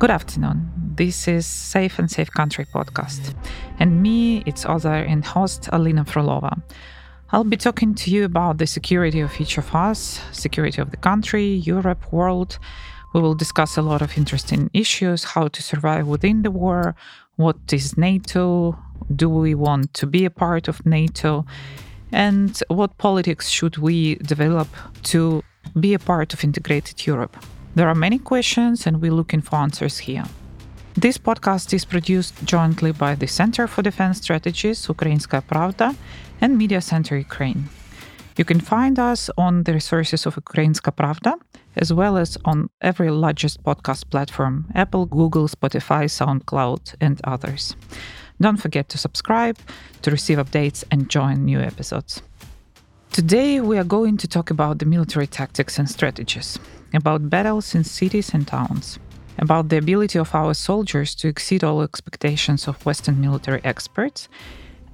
Good afternoon. This is Safe and Safe Country podcast. And me, its author and host, Alina Frolova. I'll be talking to you about the security of each of us, security of the country, Europe, world. We will discuss a lot of interesting issues, how to survive within the war, what is NATO, do we want to be a part of NATO, and what politics should we develop to be a part of integrated Europe. There are many questions, and we're looking for answers here. This podcast is produced jointly by the Center for Defense Strategies, Ukrainska Pravda, and Media Center Ukraine. You can find us on the resources of Ukrainska Pravda, as well as on every largest podcast platform, Apple, Google, Spotify, SoundCloud, and others. Don't forget to subscribe to receive updates and join new episodes. Today, we are going to talk about the military tactics and strategies, about battles in cities and towns, about the ability of our soldiers to exceed all expectations of Western military experts,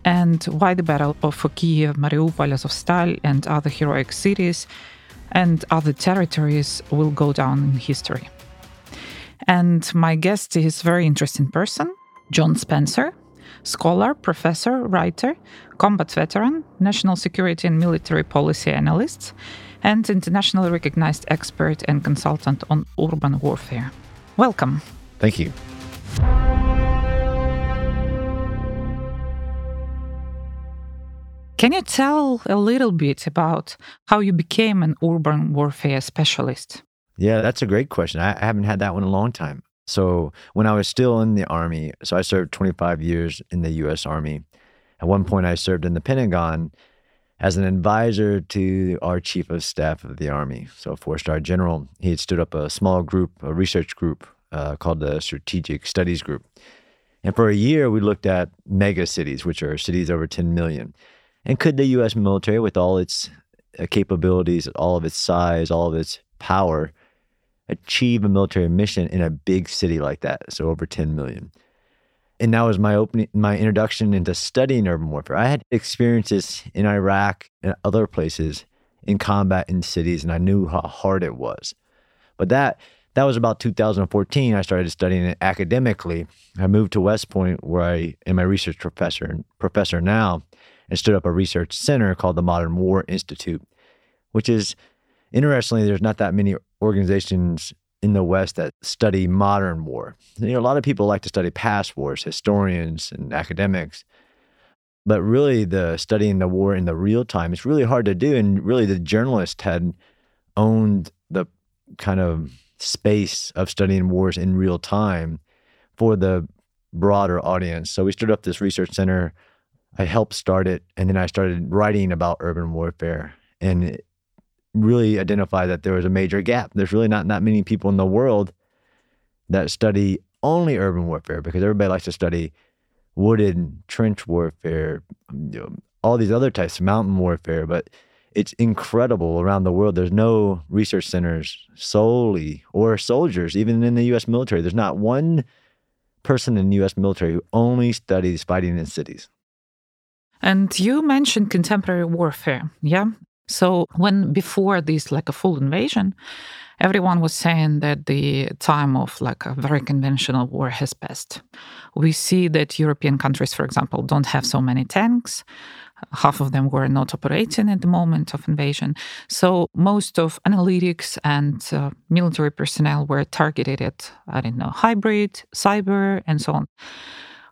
and why the battle for Kyiv, Mariupol, AzovStal, and other heroic cities and other territories will go down in history. And my guest is a very interesting person, John Spencer, scholar, professor, writer, combat veteran, national security and military policy analyst, and internationally recognized expert and consultant on urban warfare. Welcome. Thank you. Can you tell a little bit about how you became an urban warfare specialist? Yeah, that's a great question. I haven't had that one in a long time. So when I was still in the Army, so I served 25 years in the U.S. Army. At one point, I served in the Pentagon as an advisor to our chief of staff of the Army. So a four-star general, he had stood up a small group, a research group called the Strategic Studies Group. And for a year, we looked at mega cities, which are cities over 10 million. And could the U.S. military, with all its capabilities, all of its size, all of its power, achieve a military mission in a big city like that, so over 10 million. And that was my introduction into studying urban warfare. I had experiences in Iraq and other places in combat in cities, and I knew how hard it was. But that was about 2014. I started studying it academically. I moved to West Point, where I am a research professor now, and stood up a research center called the Modern War Institute, which is, interestingly, there's not that many organizations in the West that study modern war. You know, a lot of people like to study past wars, historians and academics, but really the studying the war in the real time is really hard to do. And really the journalist had owned the kind of space of studying wars in real time for the broader audience. So we stood up this research center. I helped start it, and then I started writing about urban warfare and really identify that there was a major gap. There's really not that many people in the world that study only urban warfare, because everybody likes to study wooded trench warfare, you know, all these other types of mountain warfare, but it's incredible around the world. There's no research centers solely, or soldiers, even in the U.S. military. There's not one person in the U.S. military who only studies fighting in cities. And you mentioned contemporary warfare, yeah? So when before this, like a full invasion, everyone was saying that the time of like a very conventional war has passed. We see that European countries, for example, don't have so many tanks. Half of them were not operating at the moment of invasion. So most of analytics and military personnel were targeted at, I don't know, hybrid, cyber, and so on.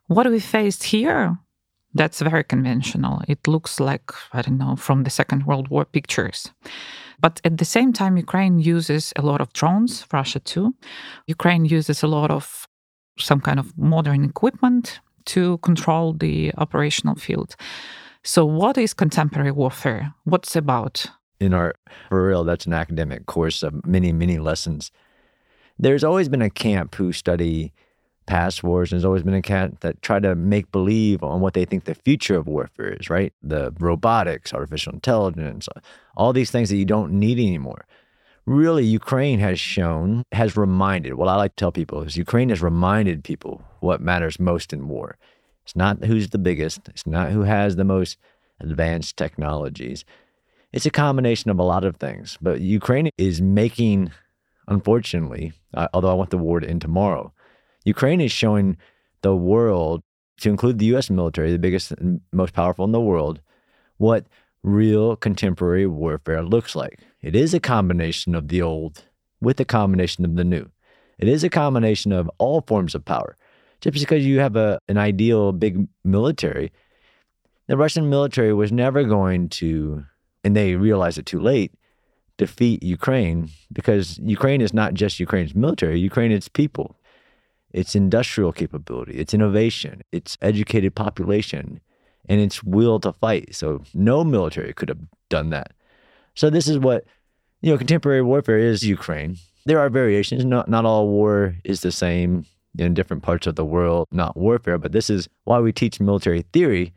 What we faced here, that's very conventional. It looks like, I don't know, from the Second World War pictures. But at the same time, Ukraine uses a lot of drones, Russia too. Ukraine uses a lot of some kind of modern equipment to control the operational field. So what is contemporary warfare? What's about? For real, that's an academic course of many, many lessons. There's always been a camp who study past wars, and there's always been a camp that try to make believe on what they think the future of warfare is, right? The robotics, artificial intelligence, all these things that you don't need anymore. Really, Ukraine has reminded, what I like to tell people is Ukraine has reminded people what matters most in war. It's not who's the biggest. It's not who has the most advanced technologies. It's a combination of a lot of things. But Ukraine is making, unfortunately, although I want the war to end tomorrow, Ukraine is showing the world, to include the U.S. military, the biggest and most powerful in the world, what real contemporary warfare looks like. It is a combination of the old with a combination of the new. It is a combination of all forms of power. Just because you have an ideal big military, the Russian military was never going to, and they realized it too late, defeat Ukraine, because Ukraine is not just Ukraine's military. Ukraine is people. It's industrial capability, it's innovation, it's educated population, and it's will to fight. So no military could have done that. So this is what, contemporary warfare is Ukraine. There are variations. Not all war is the same in different parts of the world, not warfare, but this is why we teach military theory.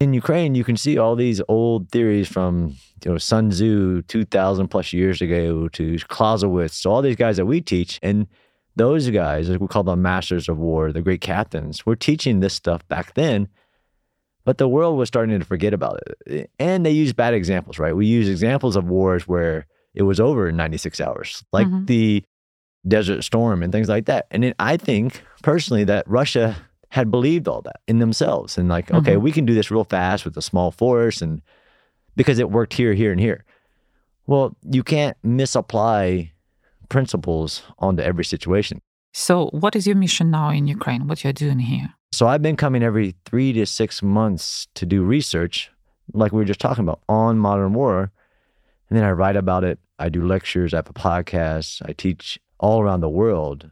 In Ukraine, you can see all these old theories from Sun Tzu 2,000 plus years ago to Clausewitz, all these guys that we teach. And those guys, we call them masters of war, the great captains, were teaching this stuff back then, but the world was starting to forget about it. And they use bad examples, right? We use examples of wars where it was over in 96 hours, like the Desert Storm and things like that. And then I think, personally, that Russia had believed all that in themselves and okay, we can do this real fast with a small force and because it worked here, here, and here. Well, you can't misapply principles onto every situation. So what is your mission now in Ukraine? What you're doing here? So I've been coming every 3 to 6 months to do research, like we were just talking about, on modern war. And then I write about it. I do lectures. I have a podcast. I teach all around the world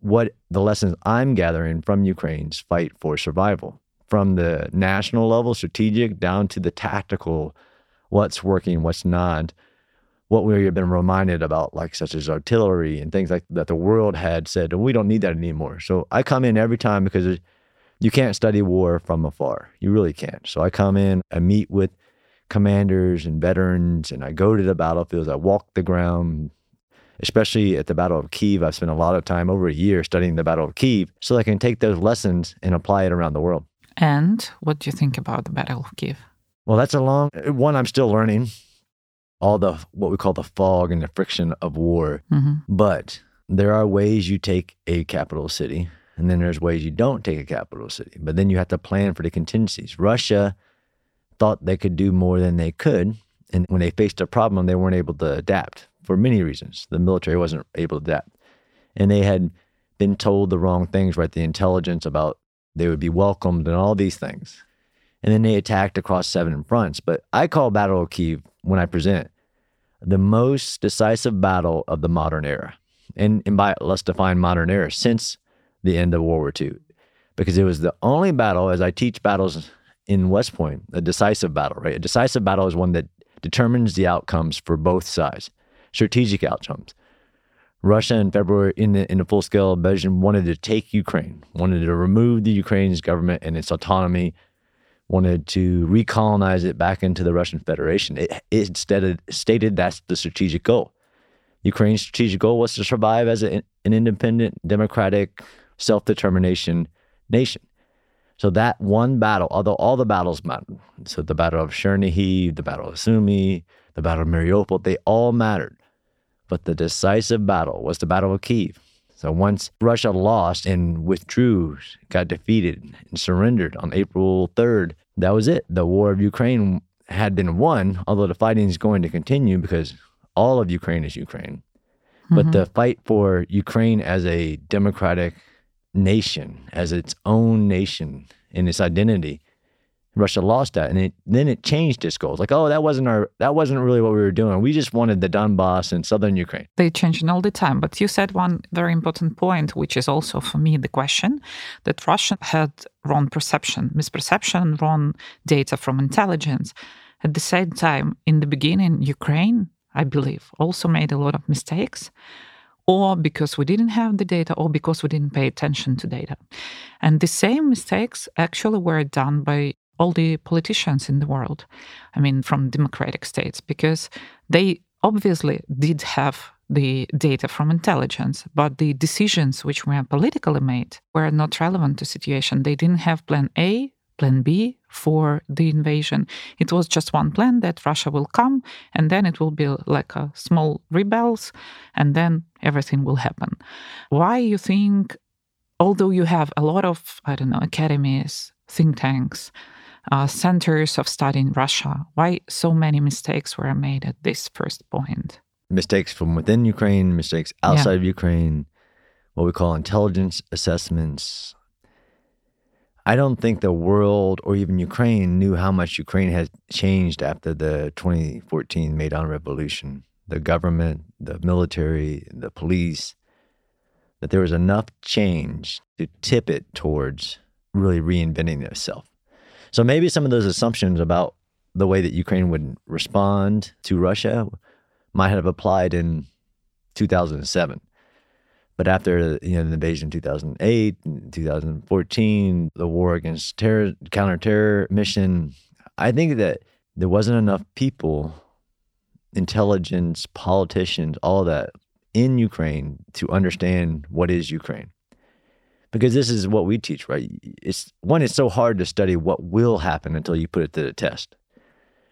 what the lessons I'm gathering from Ukraine's fight for survival, from the national level, strategic, down to the tactical, what's working, what's not, what we've been reminded about, such as artillery and things like that the world had said, we don't need that anymore. So I come in every time because you can't study war from afar. You really can't. So I come in, I meet with commanders and veterans, and I go to the battlefields, I walk the ground, especially at the Battle of Kyiv. I've spent a lot of time, over a year, studying the Battle of Kyiv so I can take those lessons and apply it around the world. And what do you think about the Battle of Kyiv? Well, that's a long one. I'm still learning all the what we call the fog and the friction of war. But there are ways you take a capital city, and then there's ways you don't take a capital city. But then you have to plan for the contingencies. Russia thought they could do more than they could, and when they faced a problem, they weren't able to adapt for many reasons. The military wasn't able to adapt. And they had been told the wrong things, right? The intelligence about they would be welcomed and all these things. And then they attacked across 7 fronts. But I call Battle of Kyiv, when I present, the most decisive battle of the modern era. And by, let's define modern era, since the end of World War II. Because it was the only battle, as I teach battles in West Point, a decisive battle, right? A decisive battle is one that determines the outcomes for both sides, strategic outcomes. Russia in February, in the full-scale invasion, wanted to take Ukraine, wanted to remove the Ukraine's government and its autonomy, wanted to recolonize it back into the Russian Federation. It instead stated that's the strategic goal. Ukraine's strategic goal was to survive as an independent, democratic, self-determination nation. So that one battle, although all the battles mattered, so the Battle of Chernihiv, the Battle of Sumy, the Battle of Mariupol, they all mattered. But the decisive battle was the Battle of Kyiv. So once Russia lost and withdrew, got defeated and surrendered on April 3rd, that was it. The war of Ukraine had been won, although the fighting is going to continue because all of Ukraine is Ukraine. But the fight for Ukraine as a democratic nation, as its own nation and its identity, Russia lost that, and then it changed its goals. That wasn't really what we were doing. We just wanted the Donbass and southern Ukraine. They're changing all the time. But you said one very important point, which is also for me the question, that Russia had wrong misperception, wrong data from intelligence. At the same time, in the beginning, Ukraine, I believe, also made a lot of mistakes, or because we didn't have the data, or because we didn't pay attention to data. And the same mistakes actually were done by all the politicians in the world, from democratic states, because they obviously did have the data from intelligence, but the decisions which were politically made were not relevant to the situation. They didn't have plan A, plan B for the invasion. It was just one plan that Russia will come, and then it will be like a small rebels, and then everything will happen. Why you think although you have a lot of, I don't know, academies, think tanks, centers of study in Russia, why so many mistakes were made at this first point? Mistakes from within Ukraine, mistakes outside of Ukraine, what we call intelligence assessments. I don't think the world or even Ukraine knew how much Ukraine had changed after the 2014 Maidan Revolution. The government, the military, the police, that there was enough change to tip it towards really reinventing itself. So maybe some of those assumptions about the way that Ukraine would respond to Russia might have applied in 2007. But after the invasion in 2008, 2014, the war against terror, counter-terror mission, I think that there wasn't enough people, intelligence, politicians, all that in Ukraine to understand what is Ukraine. Because this is what we teach, right? It's so hard to study what will happen until you put it to the test.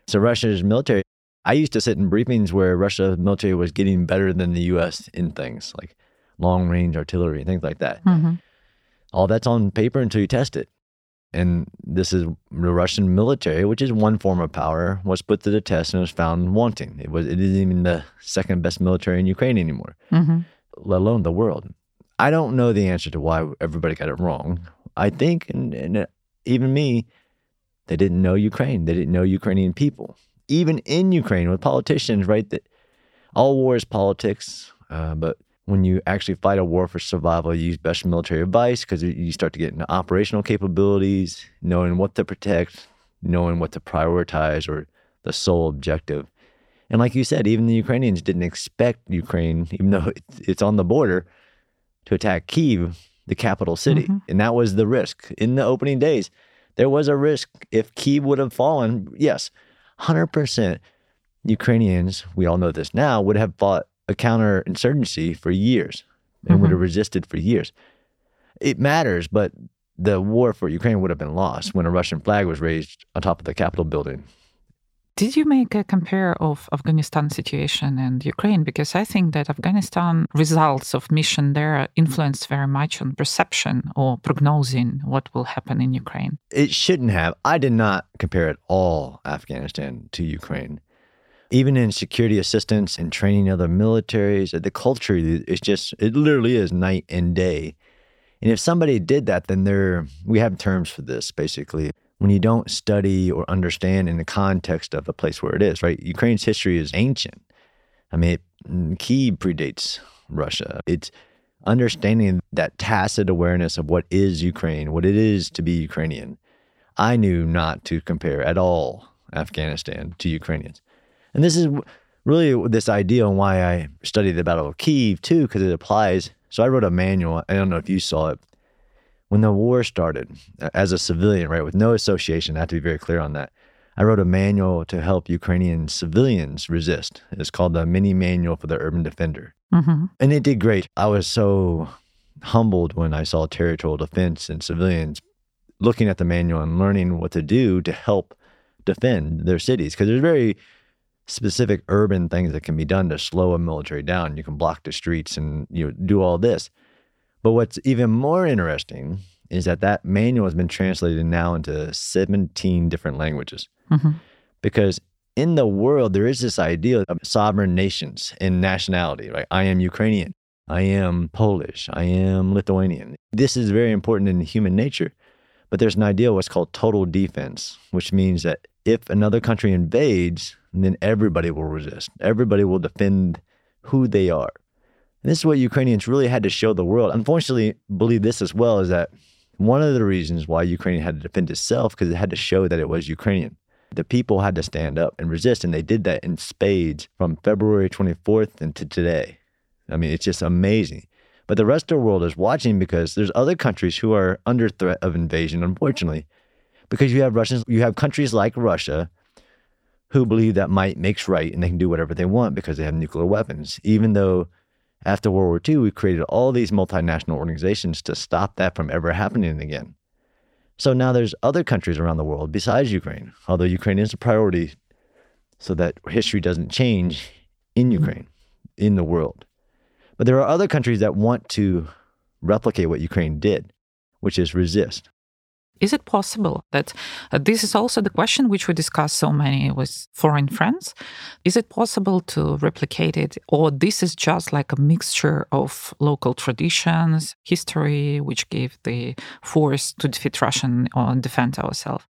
So Russia's military, I used to sit in briefings where Russia's military was getting better than the U.S. in things like long-range artillery and things like that. Mm-hmm. All that's on paper until you test it. And this is the Russian military, which is one form of power, was put to the test and was found wanting. It isn't even the second best military in Ukraine anymore, mm-hmm. let alone the world. I don't know the answer to why everybody got it wrong. I think, and even me, they didn't know Ukraine. They didn't know Ukrainian people. Even in Ukraine with politicians, right? That all war is politics, but when you actually fight a war for survival, you use best military advice because you start to get into operational capabilities, knowing what to protect, knowing what to prioritize or the sole objective. And like you said, even the Ukrainians didn't expect Ukraine, even though it's on the border, to attack Kyiv, the capital city. Mm-hmm. And that was the risk. In the opening days, there was a risk if Kyiv would have fallen, yes, 100% Ukrainians, we all know this now, would have fought a counterinsurgency for years and mm-hmm. would have resisted for years. It matters, but the war for Ukraine would have been lost when a Russian flag was raised on top of the Capitol building. Did you make a compare of Afghanistan situation and Ukraine? Because I think that Afghanistan results of mission there are influenced very much on perception or prognosing what will happen in Ukraine. It shouldn't have. I did not compare at all Afghanistan to Ukraine. Even in security assistance and training other militaries, the culture is it literally is night and day. And if somebody did that, then we have terms for this, basically. When you don't study or understand in the context of the place where it is, right? Ukraine's history is ancient. I mean, Kyiv predates Russia. It's understanding that tacit awareness of what is Ukraine, what it is to be Ukrainian. I knew not to compare at all Afghanistan to Ukrainians. And this is really this idea on why I studied the Battle of Kyiv too, because it applies. So I wrote a manual. I don't know if you saw it. When the war started, as a civilian, right, with no association, I have to be very clear on that. I wrote a manual to help Ukrainian civilians resist. It's called the Mini Manual for the Urban Defender. Mm-hmm. And it did great. I was so humbled when I saw territorial defense and civilians looking at the manual and learning what to do to help defend their cities. Because there's very specific urban things that can be done to slow a military down. You can block the streets and do all this. But what's even more interesting is that manual has been translated now into 17 different languages. Mm-hmm. Because in the world, there is this idea of sovereign nations and nationality, right? I am Ukrainian. I am Polish. I am Lithuanian. This is very important in human nature. But there's an idea of what's called total defense, which means that if another country invades, then everybody will resist. Everybody will defend who they are. And this is what Ukrainians really had to show the world. Unfortunately, I believe this as well, is that one of the reasons why Ukraine had to defend itself because it had to show that it was Ukrainian. The people had to stand up and resist, and they did that in spades from February 24th to today. I mean, it's just amazing. But the rest of the world is watching because there's other countries who are under threat of invasion, unfortunately, because you have countries like Russia who believe that might makes right and they can do whatever they want because they have nuclear weapons, even though after World War II, we created all these multinational organizations to stop that from ever happening again. So now there's other countries around the world besides Ukraine, although Ukraine is a priority so that history doesn't change in Ukraine, in the world. But there are other countries that want to replicate what Ukraine did, which is resist. Is it possible that this is also the question which we discuss so many with foreign friends? Is it possible to replicate it? Or this is just like a mixture of local traditions, history, which gave the force to defeat Russian or defend ourselves?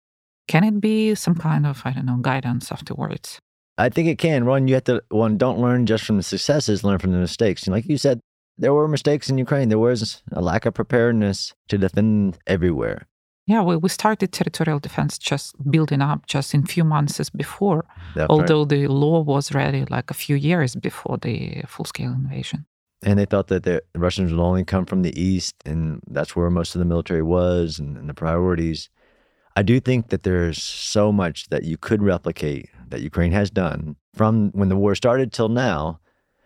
Can it be some kind of, guidance afterwards? I think it can. One, don't learn just from the successes, learn from the mistakes. And like you said, there were mistakes in Ukraine. There was a lack of preparedness to defend everywhere. Yeah, we started territorial defense just building up just in few months before, although the law was ready like a few years before the full-scale invasion. And they thought that the Russians would only come from the east, and that's where most of the military was and the priorities. I do think that there's so much that you could replicate that Ukraine has done from when the war started till now.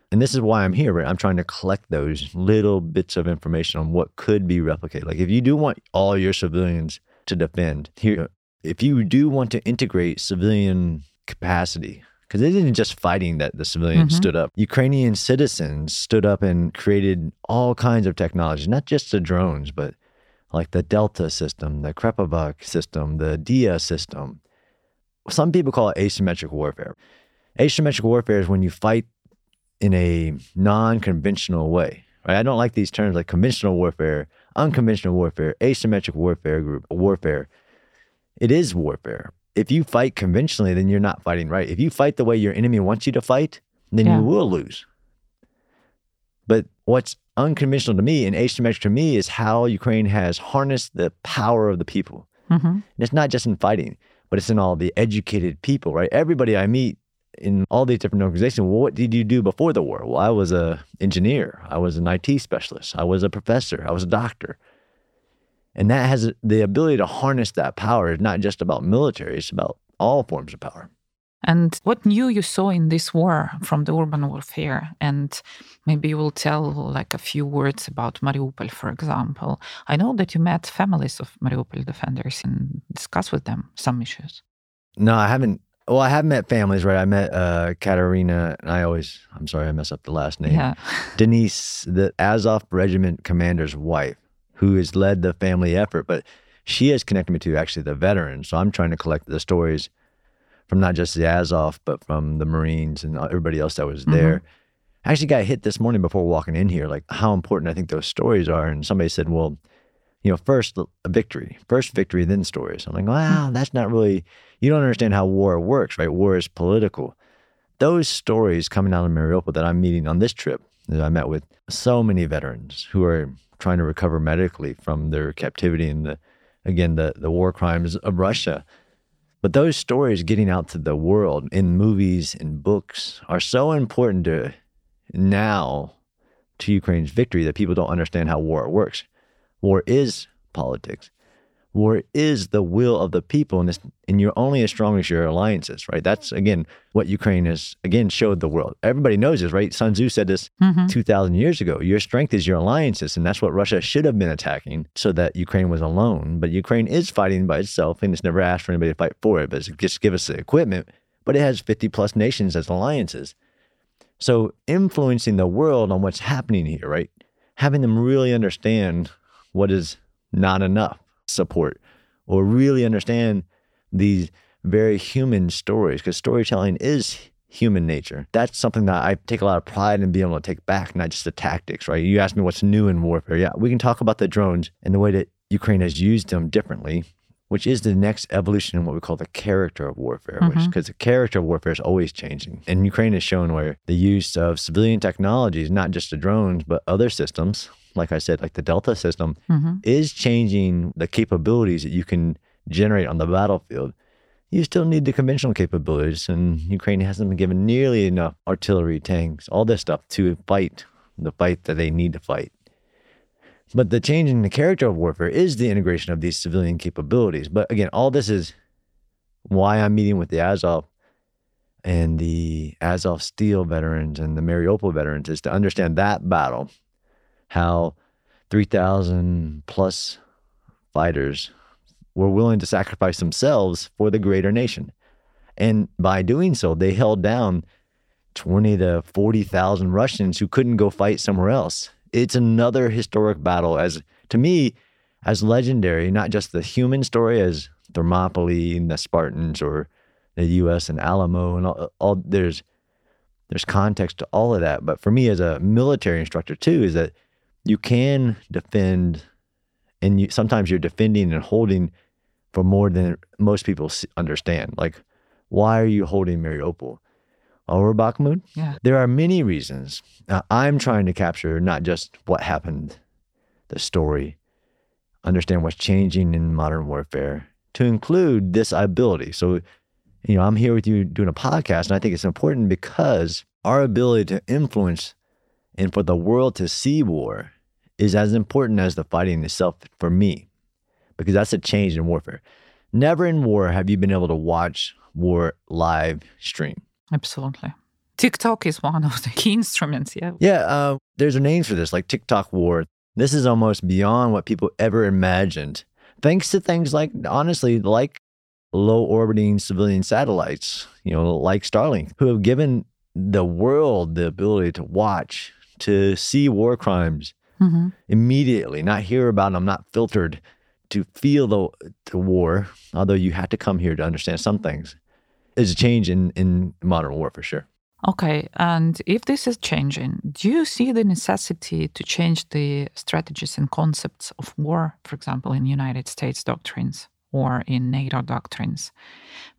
And this is why I'm here, right? I'm trying to collect those little bits of information on what could be replicated. Like if you do want all your civilians to defend here, if you do want to integrate civilian capacity, because it isn't just fighting that the civilians stood up. Ukrainian citizens stood up and created all kinds of technology, not just the drones, but like the Delta system, the Krepovach system, the Dia system. Some people call it asymmetric warfare. Asymmetric warfare is when you fight in a non-conventional way, right? I don't like these terms like conventional warfare, unconventional warfare, asymmetric warfare, group warfare. It is warfare. If you fight conventionally, then you're not fighting right. If you fight the way your enemy wants you to fight, then you will lose. But what's unconventional to me and asymmetric to me is how Ukraine has harnessed the power of the people. And it's not just in fighting, but it's in all the educated people, right? Everybody I meet in all these different organizations, well, what did you do before the war? Well, I was an engineer. I was an IT specialist. I was a professor. I was a doctor. And that has the ability to harness that power. It's not just about military. It's about all forms of power. And what new you saw in this war from the urban warfare? And maybe you will tell like a few words about Mariupol, for example. I know that you met families of Mariupol defenders and discussed with them some issues. No, I haven't. Well, I have met families, right? I met Katerina, and I'm sorry, I mess up the last name. Yeah. Denise, the Azov Regiment commander's wife, who has led the family effort, but she has connected me to actually the veterans. So I'm trying to collect the stories from not just the Azov, but from the Marines and everybody else that was there. I actually got hit this morning before walking in here, like how important I think those stories are. And somebody said, well, first a victory, then stories. I'm like, wow, that's not really, you don't understand how war works, right? War is political. Those stories coming out of Mariupol that I'm meeting on this trip, that I met with so many veterans who are trying to recover medically from their captivity and the war crimes of Russia. But those stories getting out to the world in movies and books are so important to now to Ukraine's victory that people don't understand how war works. War is politics. War is the will of the people, and you're only as strong as your alliances, right? That's, again, what Ukraine has, showed the world. Everybody knows this, right? Sun Tzu said this 2,000 years ago. Your strength is your alliances, and that's what Russia should have been attacking so that Ukraine was alone. But Ukraine is fighting by itself, and it's never asked for anybody to fight for it, but it's just give us the equipment. But it has 50-plus nations as alliances. So influencing the world on what's happening here, right? Having them really understand what is not enough support, or really understand these very human stories, because storytelling is human nature. That's something that I take a lot of pride in being able to take back, not just the tactics, right? You asked me what's new in warfare. Yeah, we can talk about the drones and the way that Ukraine has used them differently, which is the next evolution in what we call the character of warfare, because the character of warfare is always changing. And Ukraine has shown where the use of civilian technologies, not just the drones, but other systems, like I said, like the Delta system, is changing the capabilities that you can generate on the battlefield. You still need the conventional capabilities, and Ukraine hasn't been given nearly enough artillery, tanks, all this stuff to fight the fight that they need to fight. But the change in the character of warfare is the integration of these civilian capabilities. But again, all this is why I'm meeting with the Azov and the AzovStal veterans and the Mariupol veterans, is to understand that battle, how 3,000 plus fighters were willing to sacrifice themselves for the greater nation. And by doing so, they held down 20 to 40,000 Russians who couldn't go fight somewhere else. It's another historic battle, as to me, as legendary, not just the human story as Thermopylae and the Spartans or the U.S. and Alamo and all there's context to all of that. But for me as a military instructor too, is that you can defend, and sometimes you're defending and holding for more than most people understand. Like, why are you holding Mariupol or Bakhmut? Yeah. There are many reasons. I'm trying to capture not just what happened, the story, understand what's changing in modern warfare, to include this ability. So, you know, I'm here with you doing a podcast, and I think it's important because our ability to influence and for the world to see war is as important as the fighting itself for me, because that's a change in warfare. Never in war have you been able to watch war live stream. Absolutely. TikTok is one of the key instruments, yeah. Yeah, there's a name for this, like TikTok war. This is almost beyond what people ever imagined, thanks to things like, honestly, like low-orbiting civilian satellites, you know, like Starlink, who have given the world the ability to watch, to see war crimes immediately, not hear about them, not filtered, to feel the war, although you had to come here to understand some things. It's a change in modern war for sure. Okay, and if this is changing, do you see the necessity to change the strategies and concepts of war, for example, in United States doctrines or in NATO doctrines?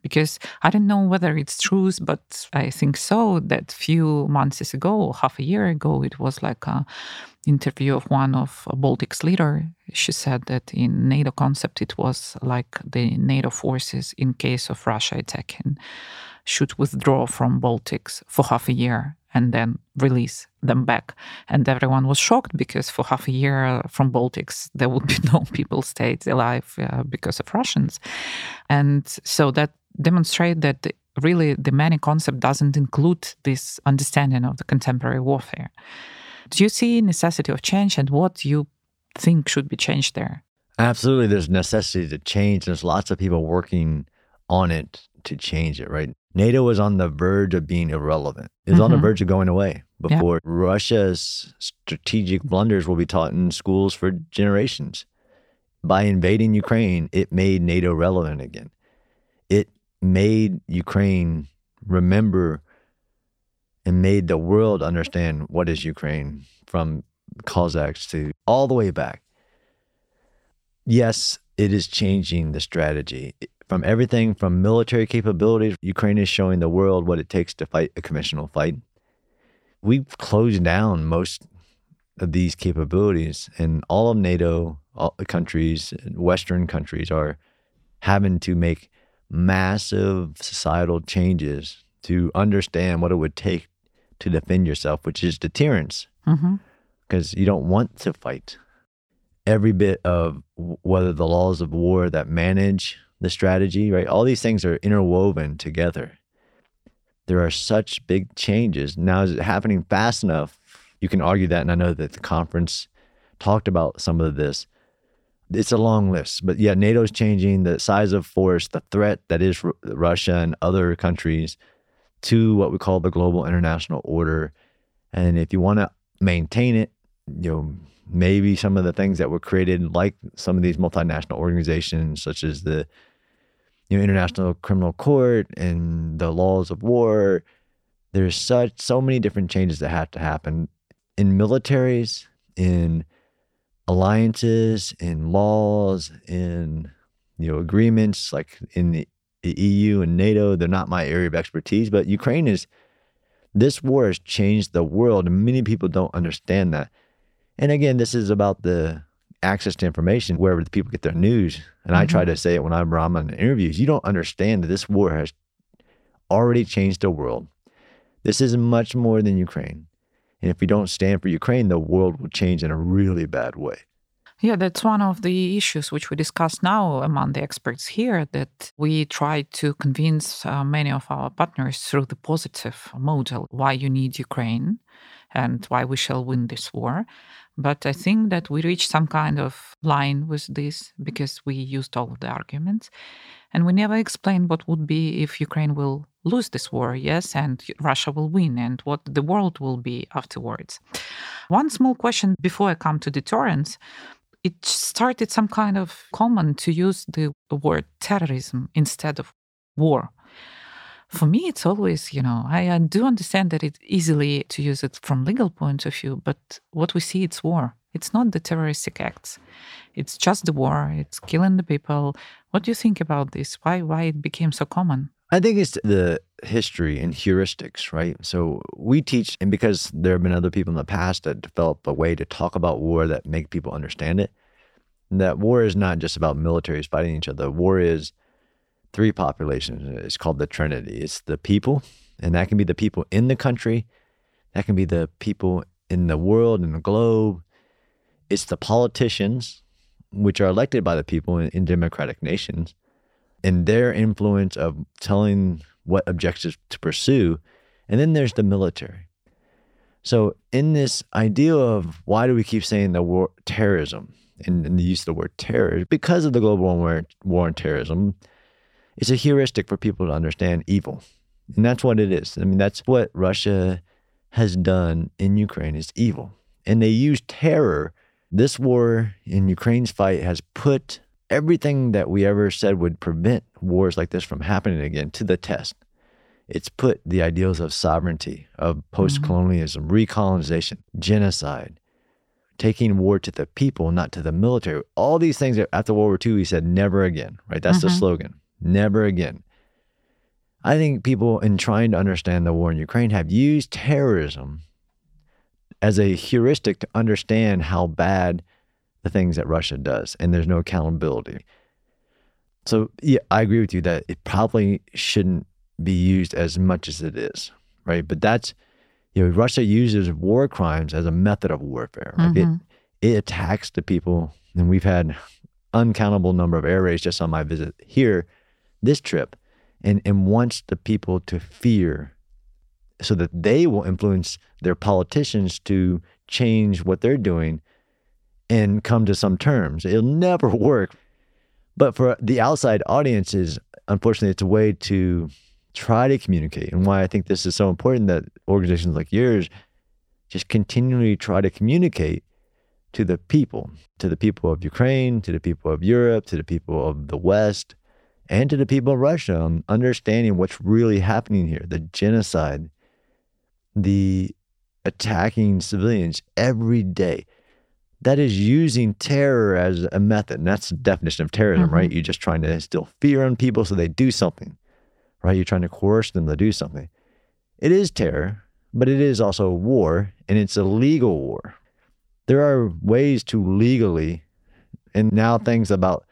Because I don't know whether it's true, but I think so, that few months ago, half a year ago, it was like an interview of one of Baltics leader. She said that in NATO concept, it was like the NATO forces, in case of Russia attacking, should withdraw from Baltics for half a year and then release them back. And everyone was shocked because for half a year from Baltics, there would be no people stayed alive because of Russians. And so that demonstrates that really the many concept doesn't include this understanding of the contemporary warfare. Do you see necessity of change, and what do you think should be changed there? Absolutely, there's necessity to change. There's lots of people working on it to change it, right? NATO was on the verge of being irrelevant. It was on the verge of going away before Russia's strategic blunders will be taught in schools for generations. By invading Ukraine, it made NATO relevant again. It made Ukraine remember and made the world understand what is Ukraine, from Cossacks to all the way back. Yes, it is changing the strategy. From everything from military capabilities, Ukraine is showing the world what it takes to fight a conventional fight. We've closed down most of these capabilities, and all of NATO countries, Western countries, are having to make massive societal changes to understand what it would take to defend yourself, which is deterrence, because you don't want to fight. Every bit of whether the laws of war that manage the strategy, right? All these things are interwoven together. There are such big changes. Now, is it happening fast enough? You can argue that, and I know that the conference talked about some of this. It's a long list, but yeah, NATO's changing, the size of force, the threat that is Russia and other countries to what we call the global international order. And if you want to maintain it, you know, maybe some of the things that were created, like some of these multinational organizations, such as the International Criminal Court and the laws of war, there's so many different changes that have to happen in militaries, in alliances, in laws, in agreements, like in the EU and NATO. They're not my area of expertise, but this war has changed the world, and many people don't understand that. And again, this is about the access to information, wherever the people get their news. And I try to say it when I'm on interviews, you don't understand that this war has already changed the world. This is much more than Ukraine. And if we don't stand for Ukraine, the world will change in a really bad way. Yeah, that's one of the issues which we discuss now among the experts here, that we try to convince many of our partners through the positive model why you need Ukraine. and why we shall win this war. But I think that we reached some kind of line with this because we used all of the arguments. And we never explained what would be if Ukraine will lose this war, yes, and Russia will win, and what the world will be afterwards. One small question before I come to deterrence. It started some kind of common to use the word terrorism instead of war. For me, it's always, I do understand that it's easily to use it from legal point of view, but what we see, it's war. It's not the terroristic acts. It's just the war. It's killing the people. What do you think about this? Why it became so common? I think it's the history and heuristics, right? So we teach, and because there have been other people in the past that develop a way to talk about war that make people understand it, that war is not just about militaries fighting each other. War is three populations. It's called the Trinity. It's the people, and that can be the people in the country. That can be the people in the world and the globe. It's the politicians, which are elected by the people in democratic nations, and their influence of telling what objectives to pursue. And then there's the military. So in this idea of why do we keep saying the word terrorism and the use of the word terror, because of the global war on terrorism, it's a heuristic for people to understand evil. And that's what it is. I mean, that's what Russia has done in Ukraine is evil. And they use terror. This war in Ukraine's fight has put everything that we ever said would prevent wars like this from happening again to the test. It's put the ideals of sovereignty, of post-colonialism, recolonization, genocide, taking war to the people, not to the military. All these things that after World War II, we said never again, right? That's the slogan, never again. I think people in trying to understand the war in Ukraine have used terrorism as a heuristic to understand how bad the things that Russia does, and there's no accountability. So yeah, I agree with you that it probably shouldn't be used as much as it is, right? But that's, Russia uses war crimes as a method of warfare. Right? It attacks the people, and we've had uncountable number of air raids just on my visit here, this trip, and wants the people to fear so that they will influence their politicians to change what they're doing and come to some terms. It'll never work. But for the outside audiences, unfortunately, it's a way to try to communicate, and why I think this is so important that organizations like yours just continually try to communicate to the people of Ukraine, to the people of Europe, to the people of the West, and to the people of Russia on understanding what's really happening here, the genocide, the attacking civilians every day. That is using terror as a method. And that's the definition of terrorism, right? You're just trying to instill fear on people so they do something, right? You're trying to coerce them to do something. It is terror, but it is also war, and it's a legal war. There are ways to legally, and now things about,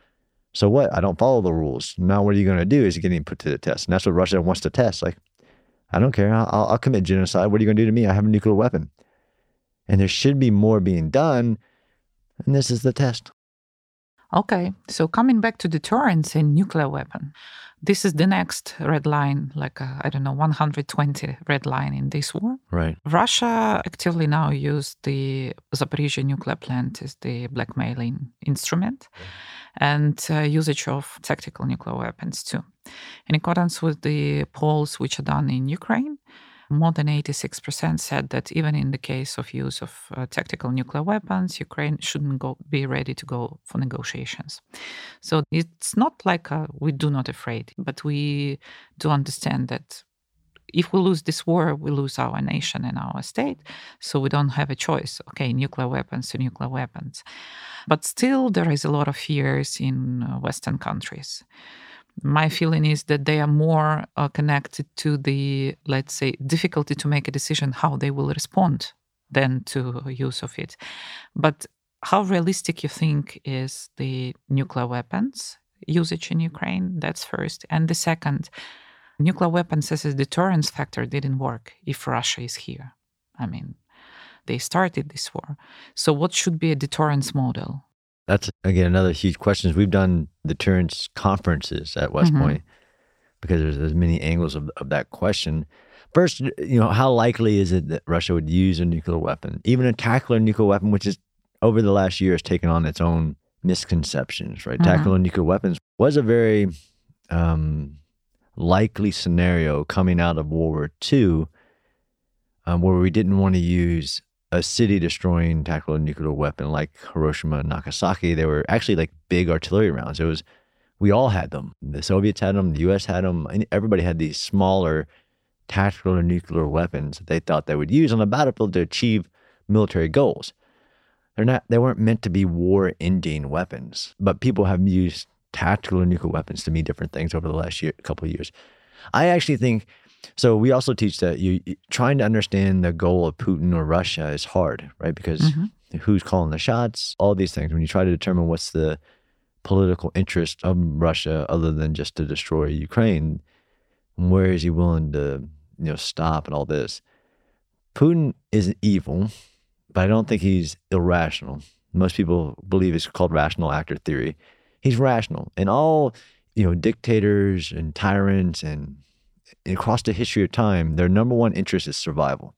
so what? I don't follow the rules. Now what are you going to do is getting put to the test. And that's what Russia wants to test. Like, I don't care. I'll commit genocide. What are you going to do to me? I have a nuclear weapon. And there should be more being done. And this is the test. Okay, so coming back to deterrence and nuclear weapon, this is the next red line, 120 red line in this war. Right. Russia actively now used the Zaporizhzhia nuclear plant as the blackmailing instrument and usage of tactical nuclear weapons too. In accordance with the polls which are done in Ukraine, more than 86% said that even in the case of use of tactical nuclear weapons, Ukraine shouldn't be ready to go for negotiations. So it's not we do not afraid, but we do understand that if we lose this war, we lose our nation and our state. So we don't have a choice. Okay, nuclear weapons to nuclear weapons. But still, there is a lot of fears in Western countries. My feeling is that they are more connected to the, difficulty to make a decision how they will respond than to use of it. But how realistic you think is the nuclear weapons usage in Ukraine? That's first. And the second, nuclear weapons as a deterrence factor didn't work if Russia is here. I mean, they started this war. So what should be a deterrence model? That's, again, another huge question. We've done deterrence conferences at West Point because there's many angles of that question. First, you know, how likely is it that Russia would use a nuclear weapon, even a tactical nuclear weapon, which is over the last year has taken on its own misconceptions, right? Tactical nuclear weapons was a very likely scenario coming out of World War II, where we didn't want to use a city-destroying tactical nuclear weapon like Hiroshima and Nagasaki. They were actually like big artillery rounds. It was, we all had them. The Soviets had them, the U.S. had them, and everybody had these smaller tactical or nuclear weapons that they thought they would use on the battlefield to achieve military goals. They weren't meant to be war-ending weapons, but people have used tactical or nuclear weapons to mean different things over the last couple of years. I actually think, so we also teach that trying to understand the goal of Putin or Russia is hard, right? Because who's calling the shots, all these things. When you try to determine what's the political interest of Russia other than just to destroy Ukraine, where is he willing to, you know, stop and all this? Putin isn't evil, but I don't think he's irrational. Most people believe it's called rational actor theory. He's rational. And all, you know, dictators and tyrants and across the history of time, their number one interest is survival.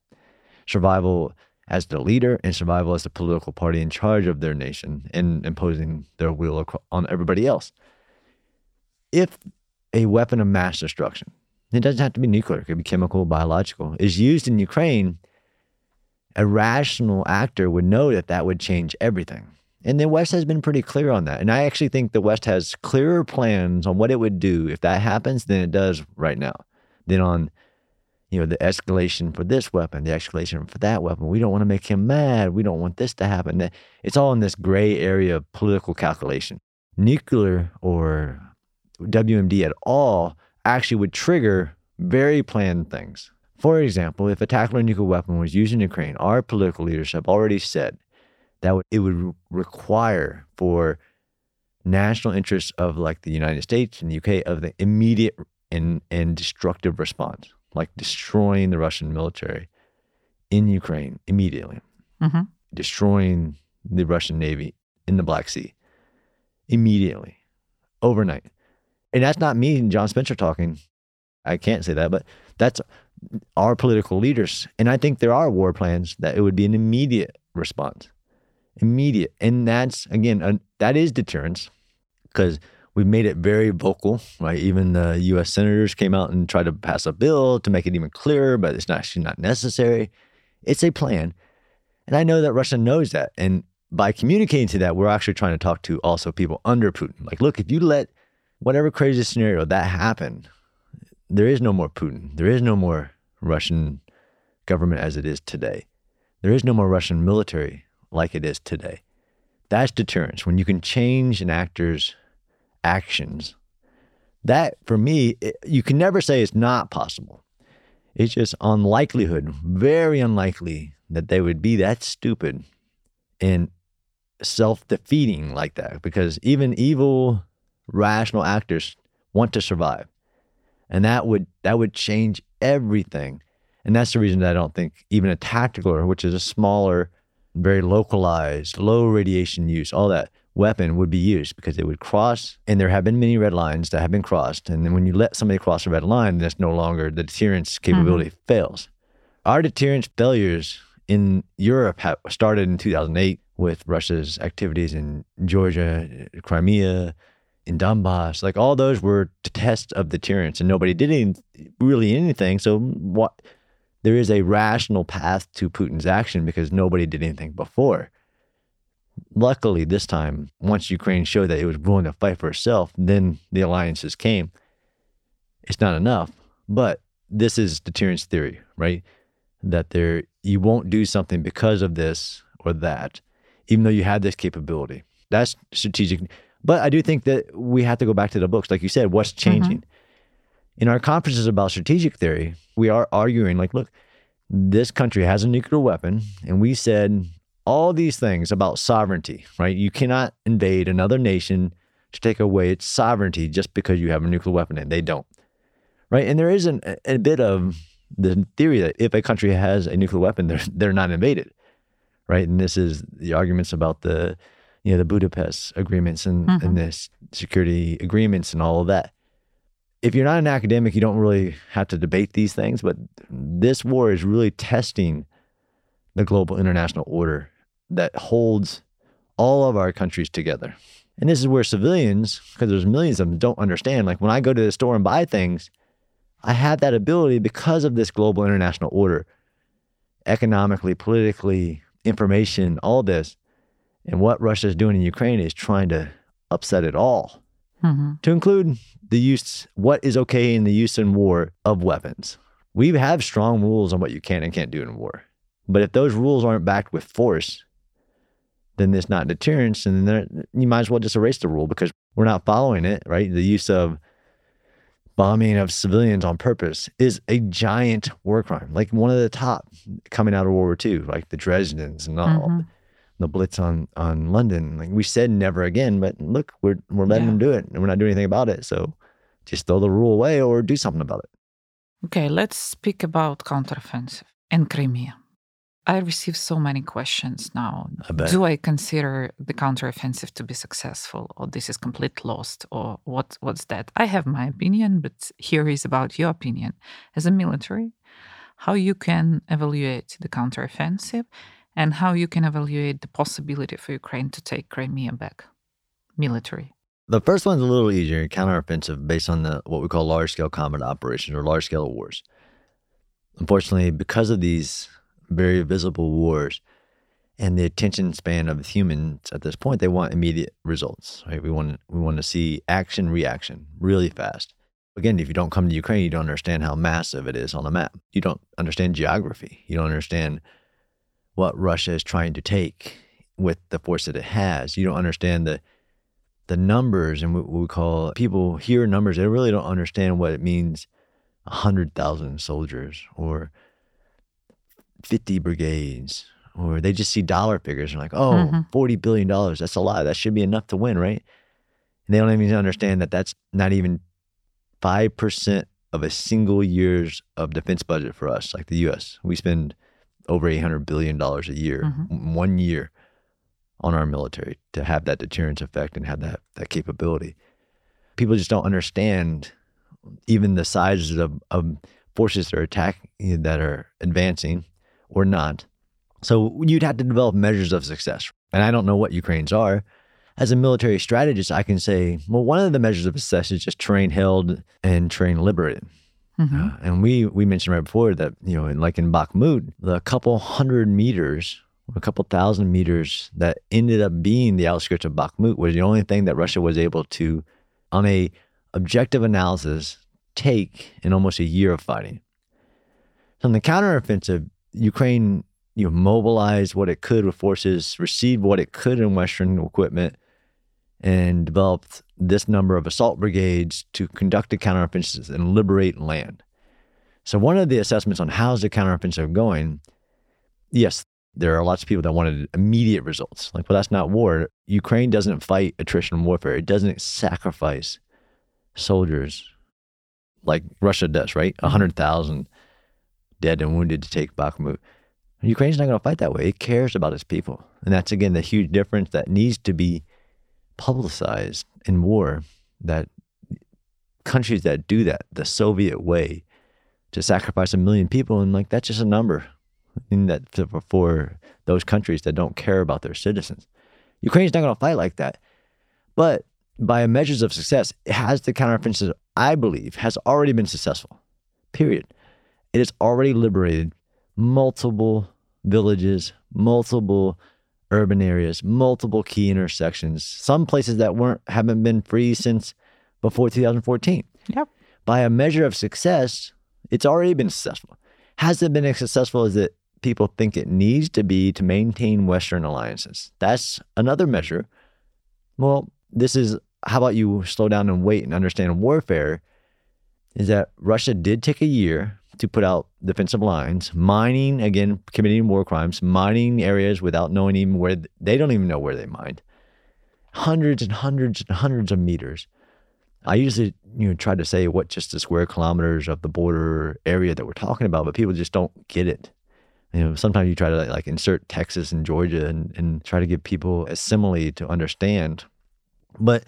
Survival as the leader and survival as the political party in charge of their nation and imposing their will on everybody else. If a weapon of mass destruction, it doesn't have to be nuclear, it could be chemical, biological, is used in Ukraine, a rational actor would know that that would change everything. And the West has been pretty clear on that. And I actually think the West has clearer plans on what it would do if that happens than it does right now. Then on, you know, the escalation for this weapon, the escalation for that weapon. We don't want to make him mad. We don't want this to happen. It's all in this gray area of political calculation. Nuclear or WMD at all actually would trigger very planned things. For example, if a tactical nuclear weapon was used in Ukraine, our political leadership already said that it would require for national interests of like the United States and the UK of the immediate and destructive response, like destroying the Russian military in Ukraine immediately, destroying the Russian Navy in the Black Sea immediately, overnight. And that's not me and John Spencer talking. I can't say that, but that's our political leaders. And I think there are war plans that it would be an immediate response. Immediate. And that's, again, that is deterrence because we've made it very vocal, right? Even the U.S. senators came out and tried to pass a bill to make it even clearer, but it's not, actually not necessary. It's a plan. And I know that Russia knows that. And by communicating to that, we're actually trying to talk to also people under Putin. Like, look, if you let whatever crazy scenario that happened, there is no more Putin. There is no more Russian government as it is today. There is no more Russian military like it is today. That's deterrence. When you can change an actor's actions, that for me, you can never say it's not possible. It's just on likelihood, very unlikely that they would be that stupid and self-defeating like that, because even evil, rational actors want to survive. And that would change everything. And that's the reason that I don't think even a tactical, which is a smaller, very localized, low radiation use, all that weapon would be used, because it would cross, and there have been many red lines that have been crossed. And then when you let somebody cross a red line, that's no longer, the deterrence capability fails. Our deterrence failures in Europe have started in 2008 with Russia's activities in Georgia, Crimea, in Donbass. Like all those were tests of deterrence, and nobody did really anything. So there is a rational path to Putin's action because nobody did anything before. Luckily, this time, once Ukraine showed that it was willing to fight for itself, then the alliances came. It's not enough, but this is deterrence theory, right? That you won't do something because of this or that, even though you have this capability. That's strategic. But I do think that we have to go back to the books. Like you said, what's changing? In our conferences about strategic theory, we are arguing like, look, this country has a nuclear weapon, and we said all these things about sovereignty, right? You cannot invade another nation to take away its sovereignty just because you have a nuclear weapon, and they don't, right? And there is a bit of the theory that if a country has a nuclear weapon, they're not invaded, right? And this is the arguments about the, you know, the Budapest agreements and the security agreements and all of that. if you're not an academic, you don't really have to debate these things, but this war is really testing the global international order that holds all of our countries together. And this is where civilians, because there's millions of them, don't understand. Like when I go to the store and buy things, I have that ability because of this global international order, economically, politically, information, all this. And what Russia is doing in Ukraine is trying to upset it all, to include the use, what is okay in the use in war of weapons. We have strong rules on what you can and can't do in war. But if those rules aren't backed with force, then there's not deterrence, and then you might as well just erase the rule because we're not following it, right? The use of bombing of civilians on purpose is a giant war crime, like one of the top coming out of World War II, like the Dresdens and all, the Blitz on London. Like we said, never again, but look, we're letting them do it, and we're not doing anything about it. So just throw the rule away or do something about it. Okay, let's speak about counteroffensive in Crimea. I receive so many questions now. Do I consider the counteroffensive to be successful, or this is complete lost, or what's that? I have my opinion, but here is about your opinion. As a military, how you can evaluate the counteroffensive and how you can evaluate the possibility for Ukraine to take Crimea back, military. The first one's a little easier, counteroffensive, based on what we call large-scale combat operations or large-scale wars. Unfortunately, because of these very visible wars and the attention span of humans at this point, they want immediate results, right? We want to see action, reaction really fast. Again, if you don't come to Ukraine, you don't understand how massive it is on the map. You don't understand geography. You don't understand what Russia is trying to take with the force that it has. You don't understand the numbers, and what we call, people hear numbers, they really don't understand what it means, 100,000 soldiers or 50 brigades, or they just see dollar figures and like, $40 billion, that's a lot. That should be enough to win, right? And they don't even understand that that's not even 5% of a single year's of defense budget for us, like the U.S. We spend over $800 billion a year, 1 year on our military to have that deterrence effect and have that capability. People just don't understand even the sizes of forces that are attacking, that are advancing, or not. So you'd have to develop measures of success. And I don't know what Ukraine's are. As a military strategist, I can say, well, one of the measures of success is just terrain held and terrain liberated. And we mentioned right before that, in Bakhmut, the couple hundred meters, a couple thousand meters that ended up being the outskirts of Bakhmut was the only thing that Russia was able to, on a objective analysis, take in almost a year of fighting. So on the counteroffensive, Ukraine, mobilized what it could with forces, received what it could in Western equipment, and developed this number of assault brigades to conduct the counteroffensives and liberate land. So one of the assessments on how's the counteroffensive going, yes, there are lots of people that wanted immediate results. Like, well, that's not war. Ukraine doesn't fight attrition warfare. It doesn't sacrifice soldiers like Russia does, right? 100,000 dead and wounded to take Bakhmut. Ukraine's not going to fight that way. It cares about its people. And that's, again, the huge difference that needs to be publicized in war, that countries that do that, the Soviet way, to sacrifice 1 million people, and like, that's just a number in that for those countries that don't care about their citizens. Ukraine's not going to fight like that. But by measures of success, it has the counteroffensive, I believe, has already been successful, period. It has already liberated multiple villages, multiple urban areas, multiple key intersections, some places that haven't been free since before 2014. Yep. By a measure of success, it's already been successful. Has it been as successful as it people think it needs to be to maintain Western alliances? That's another measure. Well, this is, how about you slow down and wait and understand warfare, is that Russia did take a year to put out defensive lines, mining, again, committing war crimes, mining areas without knowing even where, they don't even know where they mined. Hundreds and hundreds and hundreds of meters. I usually try to say what just the square kilometers of the border area that we're talking about, but people just don't get it. Sometimes you try to like insert Texas and Georgia and try to give people a simile to understand. But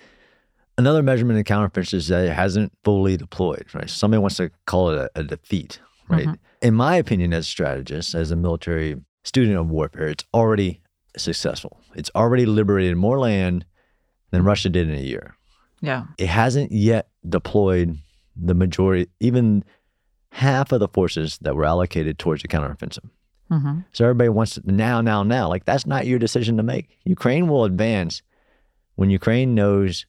Another measurement in counteroffensive is that it hasn't fully deployed, right? Somebody wants to call it a defeat, right? Mm-hmm. In my opinion, as a strategist, as a military student of warfare, it's already successful. It's already liberated more land than Russia did in a year. Yeah. It hasn't yet deployed the majority, even half of the forces that were allocated towards the counteroffensive. Mm-hmm. So everybody wants to, now. Like, that's not your decision to make. Ukraine will advance when Ukraine knows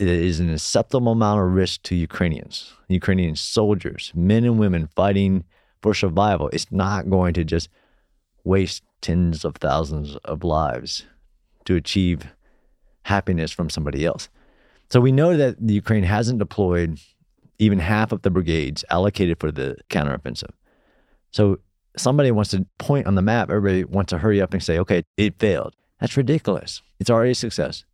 it is an acceptable amount of risk to Ukrainians, Ukrainian soldiers, men and women fighting for survival. It's not going to just waste tens of thousands of lives to achieve happiness from somebody else. So we know that Ukraine hasn't deployed even half of the brigades allocated for the counteroffensive. So somebody wants to point on the map, everybody wants to hurry up and say, okay, it failed. That's ridiculous. It's already a success.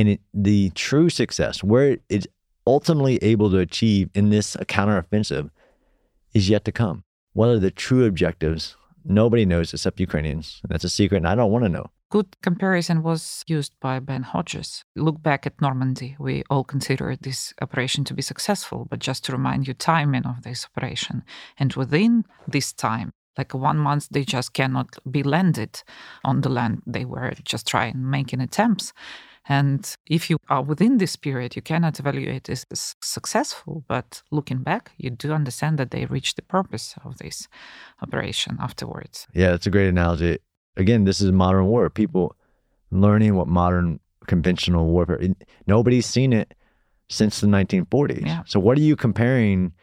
And the true success, where it's ultimately able to achieve in this counteroffensive, is yet to come. What are the true objectives? Nobody knows except Ukrainians. And that's a secret, and I don't want to know. Good comparison was used by Ben Hodges. Look back at Normandy. We all considered this operation to be successful, but just to remind you timing of this operation. And within this time, like 1 month, they just cannot be landed on the land. They were just trying, making attempts. And if you are within this period, you cannot evaluate this as successful. But looking back, you do understand that they reached the purpose of this operation afterwards. Yeah, that's a great analogy. Again, this is modern war. People learning what modern conventional warfare, nobody's seen it since the 1940s. Yeah. So what are you comparing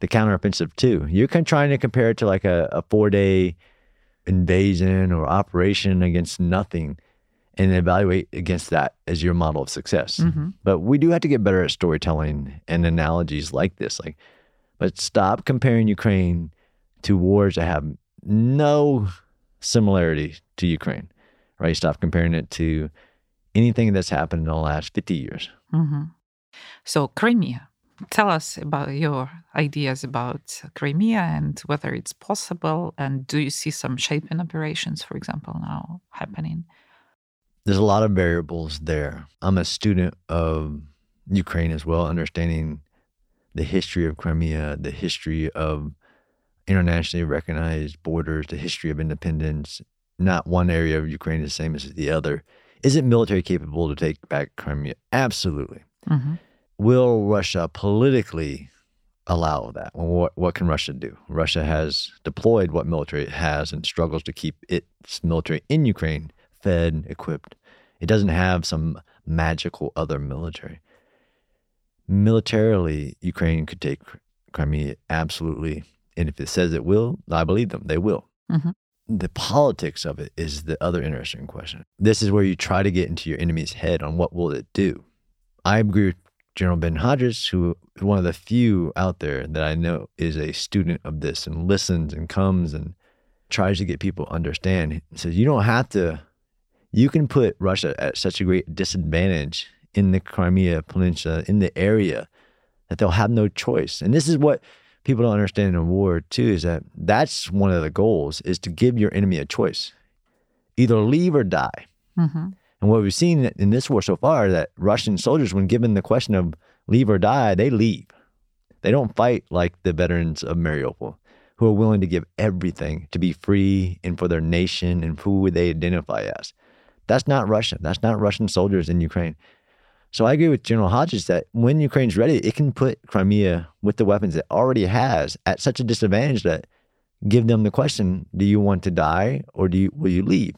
the counteroffensive to? You're trying to compare it to like a four-day invasion or operation against nothing and evaluate against that as your model of success. Mm-hmm. But we do have to get better at storytelling and analogies like this. But stop comparing Ukraine to wars that have no similarity to Ukraine, right? Stop comparing it to anything that's happened in the last 50 years. Mm-hmm. So Crimea, tell us about your ideas about Crimea and whether it's possible. And do you see some shaping operations, for example, now happening? There's a lot of variables there. I'm a student of Ukraine as well, understanding the history of Crimea, the history of internationally recognized borders, the history of independence. Not one area of Ukraine is the same as the other. Is it military capable to take back Crimea? Absolutely. Mm-hmm. Will Russia politically allow that? What can Russia do? Russia has deployed what military it has and struggles to keep its military in Ukraine fed, equipped. It doesn't have some magical other military. Militarily, Ukraine could take Crimea, absolutely. And if it says it will, I believe them. They will. Mm-hmm. The politics of it is the other interesting question. This is where you try to get into your enemy's head on what will it do. I agree with General Ben Hodges, who is one of the few out there that I know is a student of this and listens and comes and tries to get people to understand. He says, you don't have to, you can put Russia at such a great disadvantage in the Crimea Peninsula, in the area, that they'll have no choice. And this is what people don't understand in war too, is that that's one of the goals, is to give your enemy a choice. Either leave or die. Mm-hmm. And what we've seen in this war so far, that Russian soldiers, when given the question of leave or die, they leave. They don't fight like the veterans of Mariupol, who are willing to give everything to be free and for their nation and who they identify as. That's not Russia. That's not Russian soldiers in Ukraine. So I agree with General Hodges that when Ukraine's ready, it can put Crimea with the weapons it already has at such a disadvantage that give them the question, do you want to die or will you leave?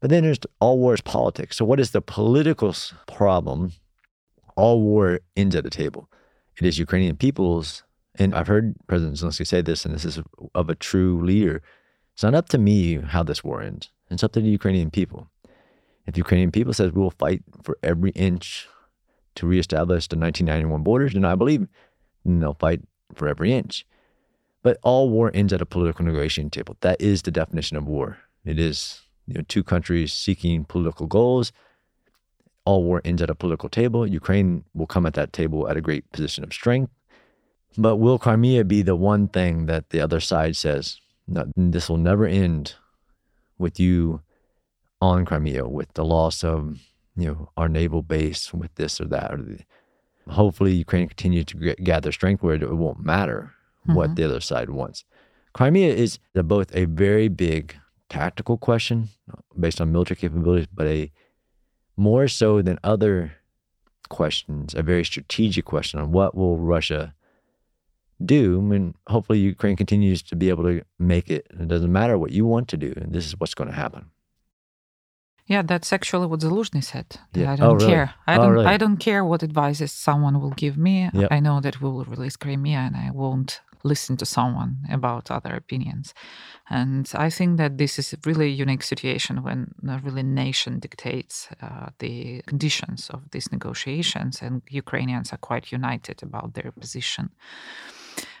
But then there's all war is politics. So what is the political problem? All war ends at the table. It is Ukrainian people's, and I've heard President Zelensky say this, and this is of a true leader. It's not up to me how this war ends. It's up to the Ukrainian people. If the Ukrainian people says we will fight for every inch to reestablish the 1991 borders, and I believe they'll fight for every inch. But all war ends at a political negotiation table. That is the definition of war. It is two countries seeking political goals. All war ends at a political table. Ukraine will come at that table at a great position of strength. But will Crimea be the one thing that the other side says, no, this will never end with you on Crimea, with the loss of you know, our naval base with this or that. Hopefully, Ukraine continues to gather strength where it won't matter what the other side wants. Crimea is both a very big tactical question based on military capabilities, but a more so than other questions, a very strategic question on what will Russia do. I mean, hopefully Ukraine continues to be able to make it. It doesn't matter what you want to do, and this is what's going to happen. Yeah, that's actually what Zaluzhny said. Yeah. I don't care. I don't I don't care what advices someone will give me. Yep. I know that we will release Crimea, and I won't listen to someone about other opinions. And I think that this is really a unique situation when really nation dictates the conditions of these negotiations, and Ukrainians are quite united about their position.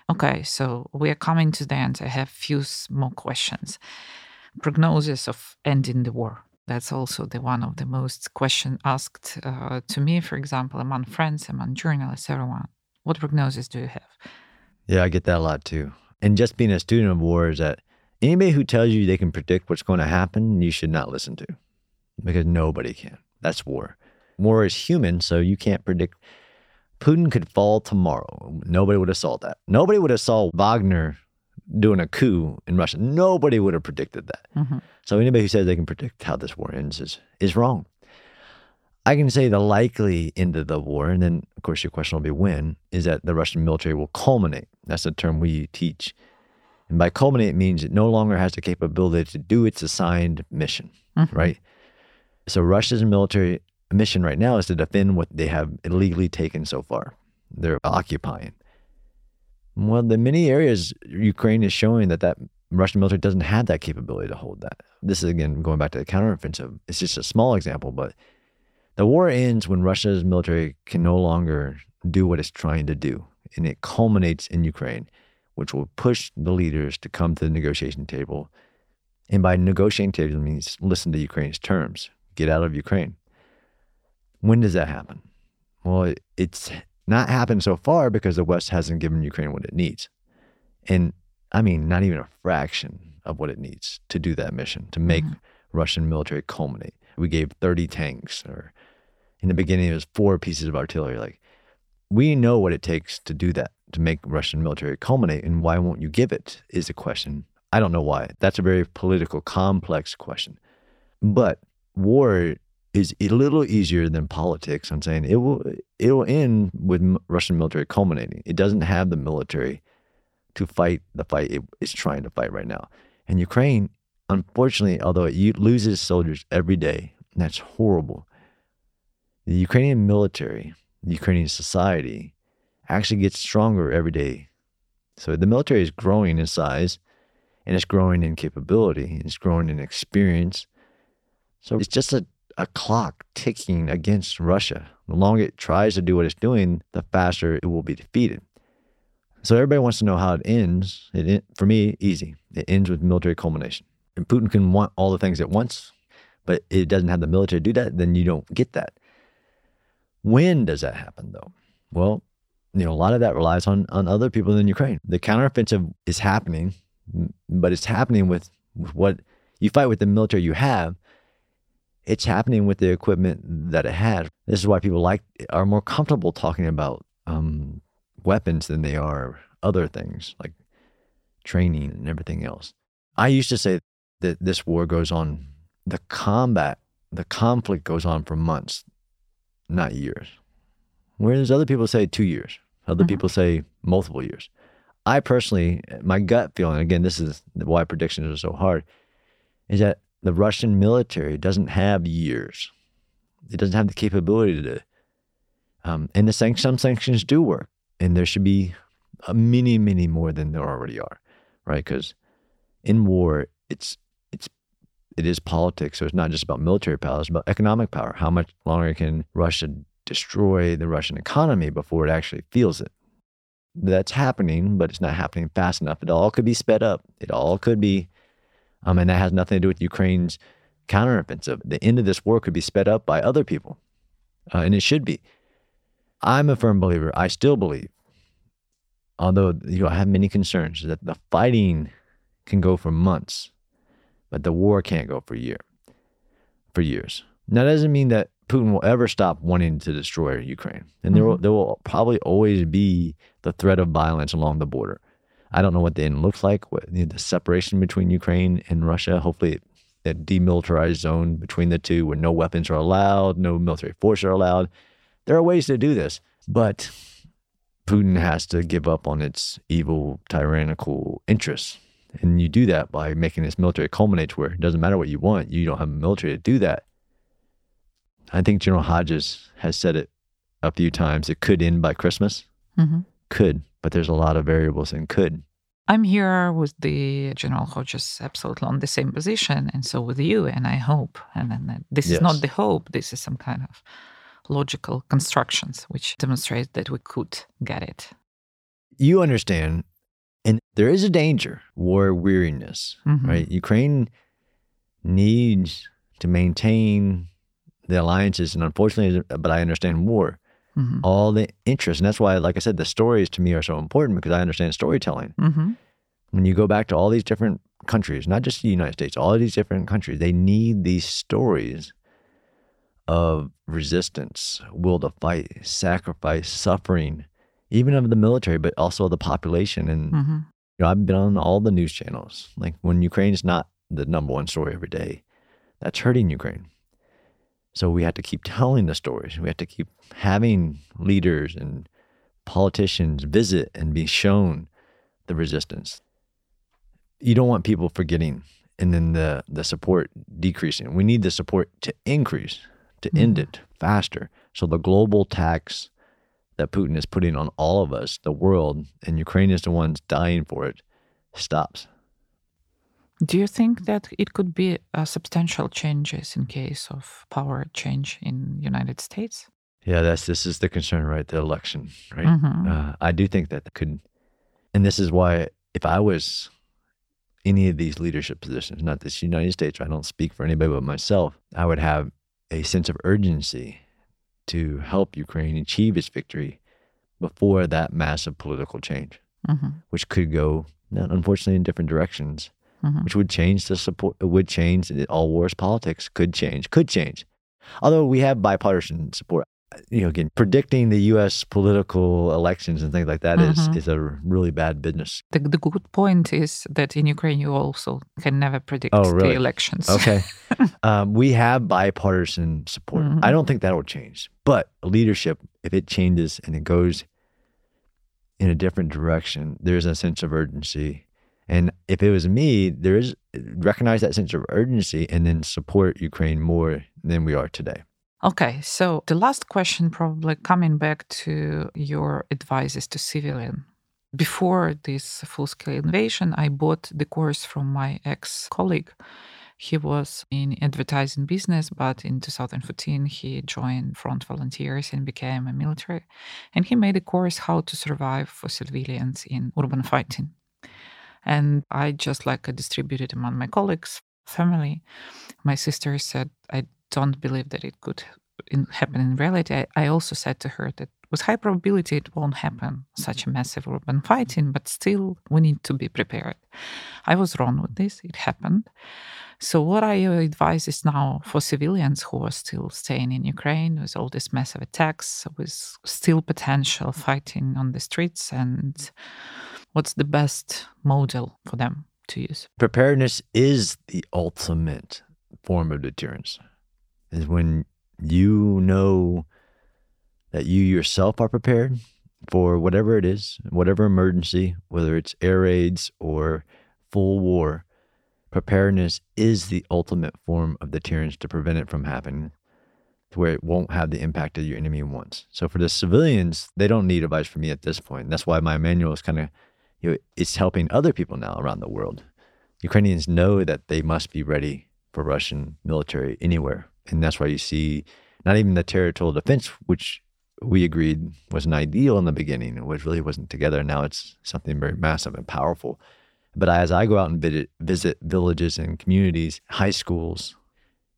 Okay, so we are coming to the end. I have a few more questions. Prognosis of ending the war. That's also the one of the most questions asked to me, for example, among friends, among journalists, everyone. What prognosis do you have? Yeah, I get that a lot too. And just being a student of war is that anybody who tells you they can predict what's going to happen, you should not listen to, because nobody can. That's war. War is human, so you can't predict. Putin could fall tomorrow. Nobody would have saw that. Nobody would have saw Wagner doing a coup in Russia. Nobody would have predicted that. Mm-hmm. So anybody who says they can predict how this war ends is wrong. I can say the likely end of the war, and then, of course, your question will be when, is that the Russian military will culminate. That's the term we teach. And by culminate, it means it no longer has the capability to do its assigned mission, right? So Russia's military mission right now is to defend what they have illegally taken so far. They're occupying. Well, the many areas Ukraine is showing that Russian military doesn't have that capability to hold that. This is, again, going back to the counteroffensive. It's just a small example, but the war ends when Russia's military can no longer do what it's trying to do, and it culminates in Ukraine, which will push the leaders to come to the negotiation table. And by negotiating table, it means listen to Ukraine's terms, get out of Ukraine. When does that happen? Well, it's not happened so far because the West hasn't given Ukraine what it needs. And I mean, not even a fraction of what it needs to do that mission, to make Russian military culminate. We gave 30 tanks, or in the beginning, it was 4 pieces of artillery. Like, we know what it takes to do that, to make Russian military culminate, and why won't you give it is the question. I don't know why. That's a very political, complex question. But war is a little easier than politics. I'm saying it will end with Russian military culminating. It doesn't have the military to fight the fight it's trying to fight right now. And Ukraine, unfortunately, although it loses soldiers every day, and that's horrible, the Ukrainian military, the Ukrainian society actually gets stronger every day. So the military is growing in size, and it's growing in capability, and it's growing in experience. So it's just a clock ticking against Russia. The longer it tries to do what it's doing, the faster it will be defeated. So everybody wants to know how it ends. For me, easy. It ends with military culmination. And Putin can want all the things at once, but it doesn't have the military to do that, then you don't get that. When does that happen, though? Well, you know, a lot of that relies on other people in Ukraine. The counteroffensive is happening, but it's happening with what you fight with the military you have. It's happening with the equipment that it has. This is why people are more comfortable talking about weapons than they are other things, like training and everything else. I used to say that this war goes on, the conflict goes on for months, not years. Whereas other people say 2 years. Other people say multiple years. I personally, my gut feeling, again, this is why predictions are so hard, is that the Russian military doesn't have years. It doesn't have the capability to. And some sanctions do work. And there should be many, many more than there already are, right? Because in war, it is politics. So it's not just about military power, it's about economic power. How much longer can Russia destroy the Russian economy before it actually feels it? That's happening, but it's not happening fast enough. It all could be sped up. It all could be. And that has nothing to do with Ukraine's counteroffensive. The end of this war could be sped up by other people, and it should be. I'm a firm believer. I still believe, although I have many concerns, that the fighting can go for months, but the war can't go for years. Now, that doesn't mean that Putin will ever stop wanting to destroy Ukraine. And there will probably always be the threat of violence along the border. I don't know what the end looks like, the separation between Ukraine and Russia. Hopefully that demilitarized zone between the two where no weapons are allowed, no military force are allowed. There are ways to do this, but Putin has to give up on its evil, tyrannical interests. And you do that by making this military culminate where it doesn't matter what you want, you don't have a military to do that. I think General Hodges has said it a few times. It could end by Christmas. Mm-hmm. Could, but there's a lot of variables in could. I'm here with the General Hodges absolutely on the same position, and so with you, and I hope. And this is not the hope. This is some kind of logical constructions which demonstrate that we could get it. You understand, and there is a danger, war weariness, right? Ukraine needs to maintain the alliances, and unfortunately, but I understand war, all the interest. And that's why, like I said, the stories to me are so important because I understand storytelling. Mm-hmm. When you go back to all these different countries, not just the United States, all of these different countries, they need these stories of resistance, will to fight, sacrifice, suffering, even of the military, but also of the population. And I've been on all the news channels. Like when Ukraine's not the number one story every day, that's hurting Ukraine. So we have to keep telling the stories. We have to keep having leaders and politicians visit and be shown the resistance. You don't want people forgetting and then the support decreasing. We need the support to increase, to end it faster. So the global tax that Putin is putting on all of us, the world, and Ukraine is the ones dying for it, stops. Do you think that it could be substantial changes in case of power change in United States? Yeah, this is the concern, right? The election, right? Mm-hmm. I do think that could, and this is why if I was any of these leadership positions, not this United States, I don't speak for anybody but myself, I would have a sense of urgency to help Ukraine achieve its victory before that massive political change, which could go, unfortunately, in different directions. Which would change the support, it would change all wars, politics could change. Although we have bipartisan support, again, predicting the U.S. political elections and things like that is a really bad business. The good point is that in Ukraine, you also can never predict the elections. Okay. We have bipartisan support. I don't think that will change, but leadership, if it changes and it goes in a different direction, there's a sense of urgency. And if it was me, recognize that sense of urgency and then support Ukraine more than we are today. Okay, so the last question, probably coming back to your advices to civilian. Before this full-scale invasion, I bought the course from my ex-colleague. He was in advertising business, but in 2014, he joined Front Volunteers and became a military. And he made a course how to survive for civilians in urban fighting. And I just distributed among my colleagues, family. My sister said, I don't believe that it could happen in reality. I also said to her that with high probability it won't happen, such a massive urban fighting, but still we need to be prepared. I was wrong with this. It happened. So what are your advices now for civilians who are still staying in Ukraine with all these massive attacks, with still potential fighting on the streets, and what's the best model for them to use? Preparedness is the ultimate form of deterrence. Is when you know that you yourself are prepared for whatever it is, whatever emergency, whether it's air raids or full war. Preparedness is the ultimate form of deterrence to prevent it from happening, to where it won't have the impact that your enemy wants. So for the civilians, they don't need advice from me at this point. And that's why my manual is it's helping other people now around the world. Ukrainians know that they must be ready for Russian military anywhere. And that's why you see not even the territorial defense, which we agreed was an ideal in the beginning. It really wasn't together. Now it's something very massive and powerful. But as I go out and visit villages and communities, high schools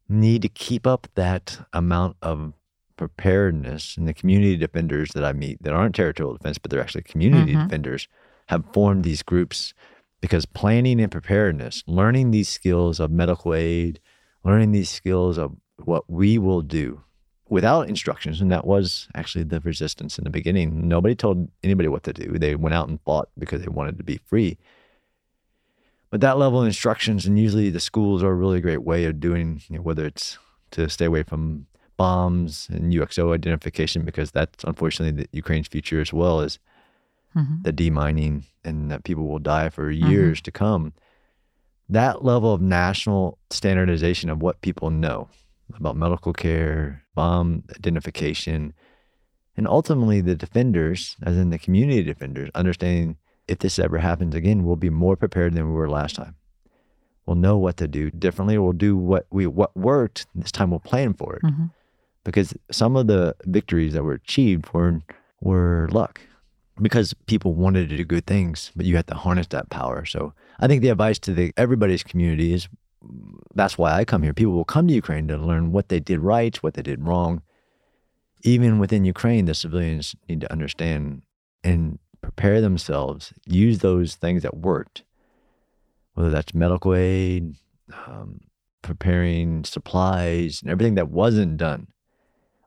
need to keep up that amount of preparedness. And the community defenders that I meet that aren't territorial defense, but they're actually community defenders, have formed these groups, because planning and preparedness, learning these skills of medical aid, learning these skills of what we will do without instructions, and that was actually the resistance in the beginning. Nobody told anybody what to do. They went out and fought because they wanted to be free. But that level of instructions, and usually the schools are a really great way of doing, you know, whether it's to stay away from bombs and UXO identification, because that's unfortunately the Ukraine's future as well, is the demining, and that people will die for years to come. That level of national standardization of what people know about medical care, bomb identification, and ultimately the defenders, as in the community defenders, understanding if this ever happens again, we'll be more prepared than we were last time. We'll know what to do differently. We'll do what worked. This time we'll plan for it. Because some of the victories that were achieved were luck, because people wanted to do good things, but you had to harness that power. So I think the advice to everybody's community is, that's why I come here. People will come to Ukraine to learn what they did right, what they did wrong. Even within Ukraine, the civilians need to understand and prepare themselves, use those things that worked, whether that's medical aid, preparing supplies, and everything that wasn't done,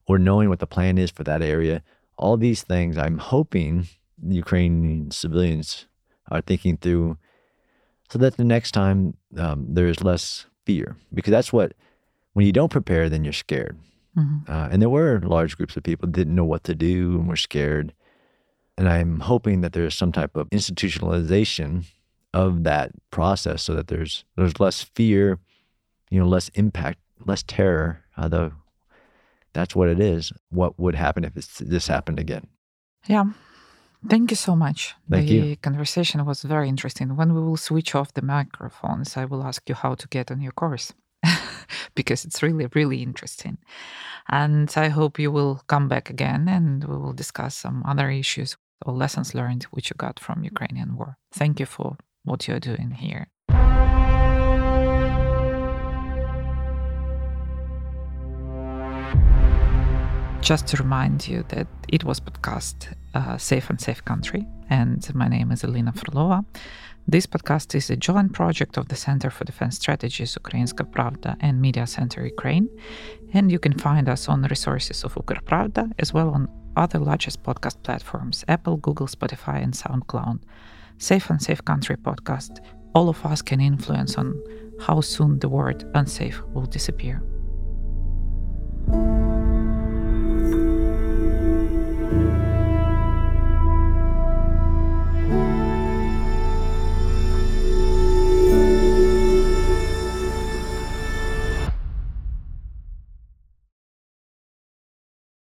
or knowing what the plan is for that area. All these things I'm hoping Ukrainian civilians are thinking through, so that the next time there is less fear. Because that's what, when you don't prepare, then you're scared. And there were large groups of people that didn't know what to do and were scared. And I'm hoping that there's some type of institutionalization of that process, so that there's less fear, you know, less impact, less terror. Although that's what it is. What would happen if this happened again? Yeah. Thank you so much. Thank you. The conversation was very interesting. When we will switch off the microphones, I will ask you how to get on your course, because it's really, really interesting. And I hope you will come back again, and we will discuss some other issues or lessons learned which you got from Ukrainian war. Thank you for what you're doing here. Just to remind you that it was podcast Safe and Safe Country, and my name is Alina Frolova. This podcast is a joint project of the Center for Defense Strategies, Ukrainska Pravda, and Media Center Ukraine, and you can find us on the resources of Ukrpravda, as well on other largest podcast platforms, Apple, Google, Spotify, and SoundCloud. Safe and Safe Country podcast. All of us can influence on how soon the word unsafe will disappear.